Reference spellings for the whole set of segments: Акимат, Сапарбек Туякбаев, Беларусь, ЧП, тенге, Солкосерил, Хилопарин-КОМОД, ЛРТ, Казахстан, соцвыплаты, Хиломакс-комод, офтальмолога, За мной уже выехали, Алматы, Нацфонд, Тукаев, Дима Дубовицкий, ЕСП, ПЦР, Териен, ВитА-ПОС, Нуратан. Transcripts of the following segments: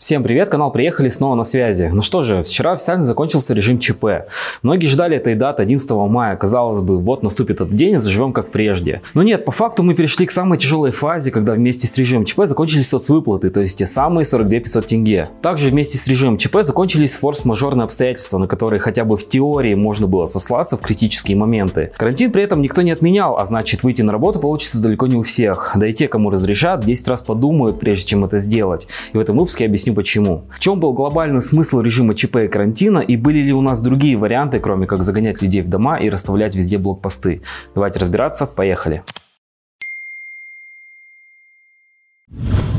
Всем привет, канал «Приехали» снова на связи. Ну что же, вчера официально закончился режим ЧП. Многие ждали этой даты 11 мая. Казалось бы, вот наступит этот день и заживем как прежде. Но нет, по факту мы перешли к самой тяжелой фазе, когда вместе с режимом ЧП закончились соцвыплаты, то есть те самые 42 500 тенге. Также вместе с режимом ЧП закончились форс-мажорные обстоятельства, на которые хотя бы в теории можно было сослаться в критические моменты. Карантин при этом никто не отменял, а значит выйти на работу получится далеко не у всех. Да и те, кому разрешат, 10 раз подумают, прежде чем это сделать. И в этом выпуске я объясню почему. В чем был глобальный смысл режима ЧП и карантина, и были ли у нас другие варианты, кроме как загонять людей в дома и расставлять везде блокпосты? Давайте разбираться, поехали.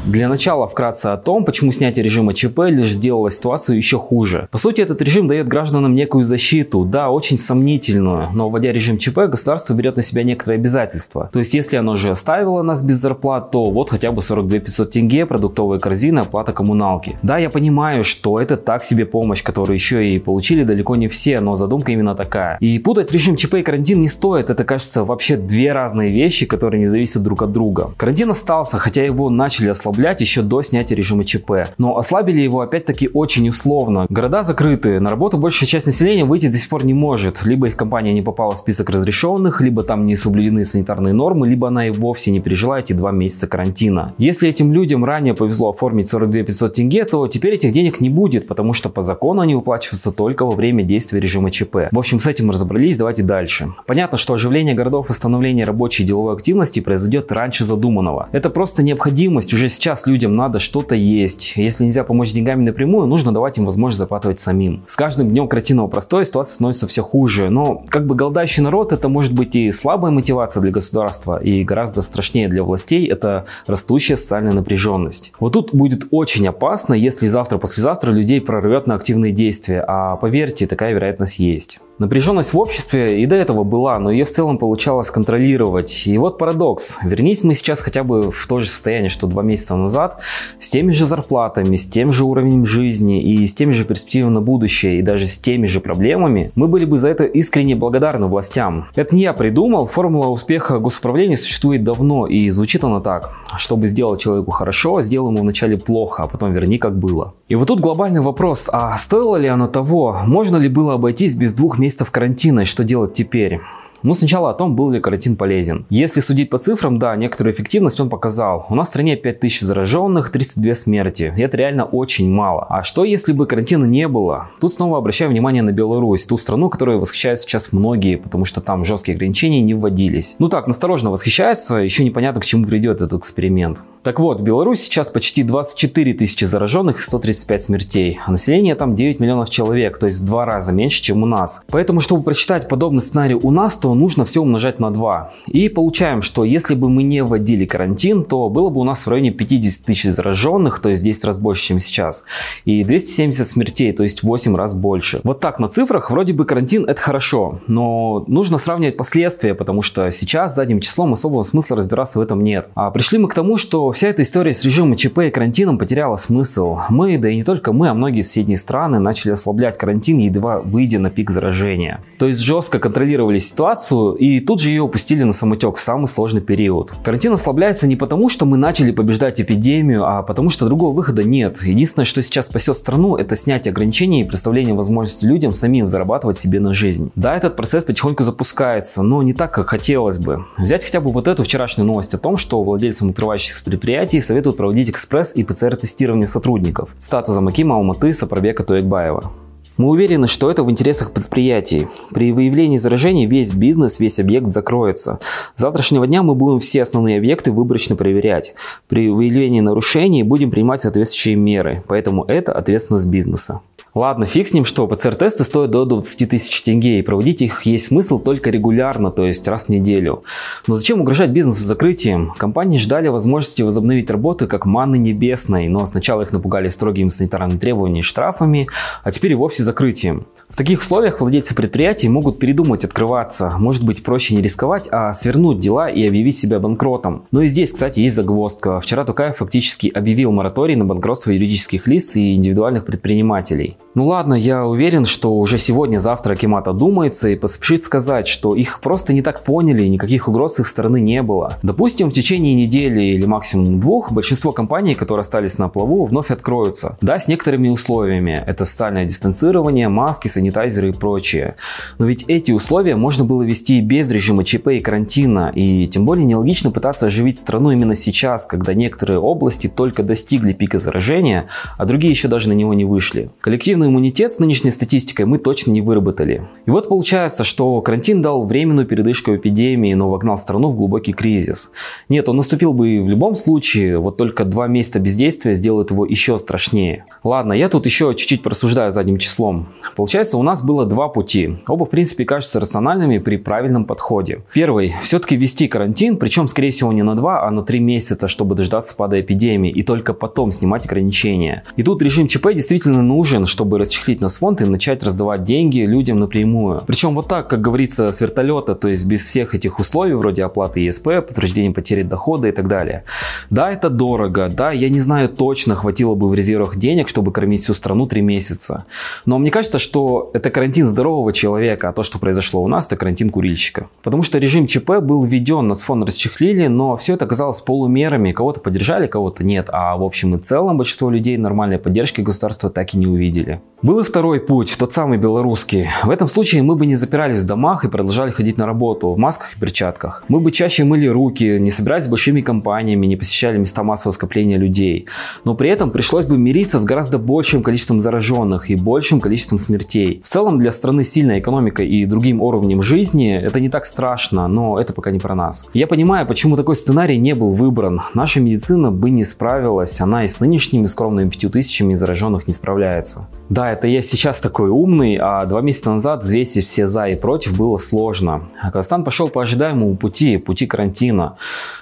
Для начала вкратце о том, почему снятие режима ЧП лишь сделало ситуацию еще хуже. По сути, этот режим дает гражданам некую защиту, да, очень сомнительную, но вводя режим ЧП, государство берет на себя некоторые обязательства. То есть, если оно же оставило нас без зарплат, то вот хотя бы 42 500 тенге, продуктовые корзины, оплата коммуналки. Да, я понимаю, что это так себе помощь, которую еще и получили далеко не все, но задумка именно такая. И путать режим ЧП и карантин не стоит, это, кажется, вообще две разные вещи, которые не зависят друг от друга. Карантин остался, хотя его начали ослаблять еще до снятия режима ЧП. Но ослабили его опять-таки очень условно. Города закрыты, на работу большая часть населения выйти до сих пор не может. Либо их компания не попала в список разрешенных, либо там не соблюдены санитарные нормы, либо она и вовсе не пережила эти 2 месяца карантина. Если этим людям ранее повезло оформить 42 500 тенге, то теперь этих денег не будет, потому что по закону они выплачиваются только во время действия режима ЧП. В общем, с этим разобрались, давайте дальше. Понятно, что оживление городов, восстановление рабочей и деловой активности произойдет раньше задуманного. Это просто необходимость, уже сейчас людям надо что-то есть. Если нельзя помочь деньгами напрямую, нужно давать им возможность зарабатывать самим. С каждым днем карантинного простоя ситуация становится все хуже. Но как бы голодающий народ — это может быть и слабая мотивация для государства, и гораздо страшнее для властей — это растущая социальная напряженность. Вот тут будет очень опасно, если завтра-послезавтра людей прорвет на активные действия. А поверьте, такая вероятность есть. Напряженность в обществе и до этого была, но ее в целом получалось контролировать. И вот парадокс. Вернись мы сейчас хотя бы в то же состояние, что 2 месяца назад, с теми же зарплатами, с тем же уровнем жизни и с теми же перспективами на будущее, и даже с теми же проблемами, мы были бы за это искренне благодарны властям. Это не я придумал, формула успеха госуправления существует давно, и звучит она так: чтобы сделать человеку хорошо, сделай ему вначале плохо, а потом верни как было. И вот тут глобальный вопрос: а стоило ли оно того? Можно ли было обойтись без 2 месяцев карантина, и что делать теперь? Ну, сначала о том, был ли карантин полезен. Если судить по цифрам, да, некоторую эффективность он показал. У нас в стране 5000 зараженных, 32 смерти. И это реально очень мало. А что, если бы карантина не было? Тут снова обращаю внимание на Беларусь, ту страну, которой восхищаются сейчас многие, потому что там жесткие ограничения не вводились. Ну так, настороженно восхищаются, еще непонятно, к чему придет этот эксперимент. Так вот, в Беларуси сейчас почти 24 000 зараженных и 135 смертей. А население там 9 миллионов человек, то есть в 2 раза меньше, чем у нас. Поэтому, чтобы прочитать подобный сценарий у нас, то нужно все умножать на 2. И получаем, что если бы мы не вводили карантин, то было бы у нас в районе 50 000 зараженных, то есть 10 раз больше, чем сейчас, и 270 смертей, то есть 8 раз больше. Вот так на цифрах вроде бы карантин — это хорошо, но нужно сравнивать последствия, потому что сейчас задним числом особого смысла разбираться в этом нет. А пришли мы к тому, что вся эта история с режимом ЧП и карантином потеряла смысл. Мы, да и не только мы, а многие соседние страны начали ослаблять карантин, едва выйдя на пик заражения. То есть жестко контролировали ситуацию, и тут же ее упустили на самотек в самый сложный период. Карантин ослабляется не потому, что мы начали побеждать эпидемию, а потому что другого выхода нет. Единственное, что сейчас спасет страну, это снятие ограничений и предоставление возможности людям самим зарабатывать себе на жизнь. Да, этот процесс потихоньку запускается, но не так, как хотелось бы. Взять хотя бы вот эту вчерашнюю новость о том, что владельцам отрывающихся предприятий советуют проводить экспресс и ПЦР-тестирование сотрудников. Статус Акима Алматы Сапарбека Туякбаева. Мы уверены, что это в интересах предприятий. При выявлении заражений весь бизнес, весь объект закроется. С завтрашнего дня мы будем все основные объекты выборочно проверять. При выявлении нарушений будем принимать соответствующие меры. Поэтому это ответственность бизнеса. Ладно, фиг с ним, что ПЦР-тесты стоят до 20 000 тенге, и проводить их есть смысл только регулярно, то есть раз в неделю. Но зачем угрожать бизнесу закрытием? Компании ждали возможности возобновить работы как манны небесной, но сначала их напугали строгими санитарными требованиями и штрафами, а теперь и вовсе закрыли. закрытием. В таких условиях владельцы предприятий могут передумать открываться, может быть проще не рисковать, а свернуть дела и объявить себя банкротом. Но и здесь, кстати, есть загвоздка. Вчера Тукаев фактически объявил мораторий на банкротство юридических лиц и индивидуальных предпринимателей. Ну ладно, я уверен, что уже сегодня-завтра Акимат одумается и поспешит сказать, что их просто не так поняли, никаких угроз с их стороны не было. Допустим, в течение недели или максимум двух большинство компаний, которые остались на плаву, вновь откроются. Да, с некоторыми условиями. Это социальное дистанцирование, маски, санитайзеры и прочее. Но ведь эти условия можно было вести без режима ЧП и карантина, и тем более нелогично пытаться оживить страну именно сейчас, когда некоторые области только достигли пика заражения, а другие еще даже на него не вышли. Коллективный иммунитет с нынешней статистикой мы точно не выработали. И вот получается, что карантин дал временную передышку эпидемии, но вогнал страну в глубокий кризис. Нет, он наступил бы в любом случае, вот только 2 месяца бездействия сделают его еще страшнее. Ладно, я тут еще чуть-чуть порассуждаю задним числом. Получается, у нас было 2 пути. Оба, в принципе, кажутся рациональными при правильном подходе. Первый. Все-таки ввести карантин, причем, скорее всего, не на 2, а на 3 месяца, чтобы дождаться спада эпидемии и только потом снимать ограничения. И тут режим ЧП действительно нужен, чтобы расчехлить Нацфонд и начать раздавать деньги людям напрямую. Причем вот так, как говорится, с вертолета, то есть без всех этих условий, вроде оплаты ЕСП, подтверждения потери дохода и так далее. Да, это дорого, да, я не знаю точно, хватило бы в резервах денег, чтобы кормить всю страну 3 месяца. Но мне кажется, что это карантин здорового человека, а то, что произошло у нас, это карантин курильщика. Потому что режим ЧП был введен, Нацфонд расчехлили, но все это оказалось полумерами. Кого-то поддержали, кого-то нет. А в общем и целом большинство людей нормальной поддержки государства так и не увидели. Был и второй путь, тот самый белорусский. В этом случае мы бы не запирались в домах и продолжали ходить на работу в масках и перчатках. Мы бы чаще мыли руки, не собирались с большими компаниями, не посещали места массового скопления людей. Но при этом пришлось бы мириться с гораздо большим количеством зараженных и большим количеством смертей. В целом для страны сильная экономика и другим уровнем жизни это не так страшно, но это пока не про нас. Я понимаю, почему такой сценарий не был выбран. Наша медицина бы не справилась, она и с нынешними скромными 5000 зараженных не справляется. Да, это я сейчас такой умный, а 2 месяца назад взвесить все за и против было сложно. Казахстан пошел по ожидаемому пути карантина.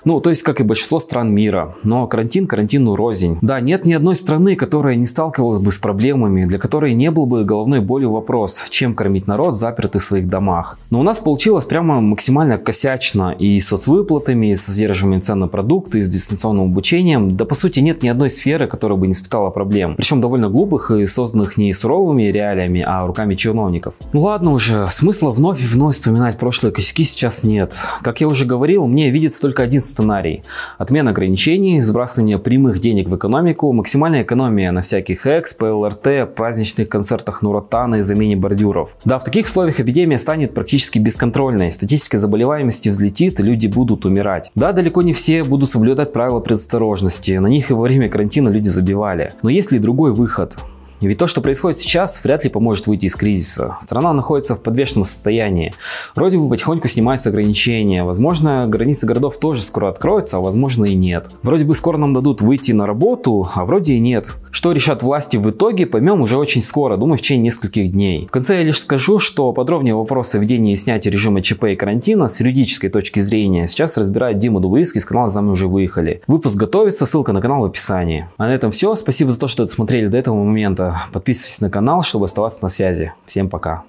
Ну, то есть, как и большинство стран мира. Но карантин карантину рознь. Да, нет ни одной страны, которая не сталкивалась бы с проблемами, для которой не был бы головной болью вопрос, чем кормить народ, запертый в своих домах. Но у нас получилось прямо максимально косячно. И с соцвыплатами, и со сдерживанием цен на продукты, и с дистанционным обучением. Да, по сути, нет ни одной сферы, которая бы не испытала проблем. Причем довольно глубых и созданных не суровыми реалиями, а руками чиновников. Ну ладно уже, смысла вновь и вновь вспоминать прошлые косяки сейчас нет. Как я уже говорил, мне видится только один сценарий. Отмена ограничений, сбрасывание прямых денег в экономику, максимальная экономия на всяких экспо, ЛРТ, праздничных концертах Нуратана и замене бордюров. Да, в таких условиях эпидемия станет практически бесконтрольной, статистика заболеваемости взлетит, люди будут умирать. Да, далеко не все будут соблюдать правила предосторожности, на них и во время карантина люди забивали. Но есть ли другой выход? Ведь то, что происходит сейчас, вряд ли поможет выйти из кризиса. Страна находится в подвешенном состоянии. Вроде бы потихоньку снимаются ограничения. Возможно, границы городов тоже скоро откроются, а возможно и нет. Вроде бы скоро нам дадут выйти на работу, а вроде и нет. Что решат власти в итоге, поймем уже очень скоро, думаю, в течение нескольких дней. В конце я лишь скажу, что подробнее вопросы введения и снятия режима ЧП и карантина с юридической точки зрения сейчас разбирает Дима Дубовицкий из канала «За мной уже выехали». Выпуск готовится, ссылка на канал в описании. А на этом все. Спасибо за то, что досмотрели до этого момента. Подписывайтесь на канал, чтобы оставаться на связи. Всем пока.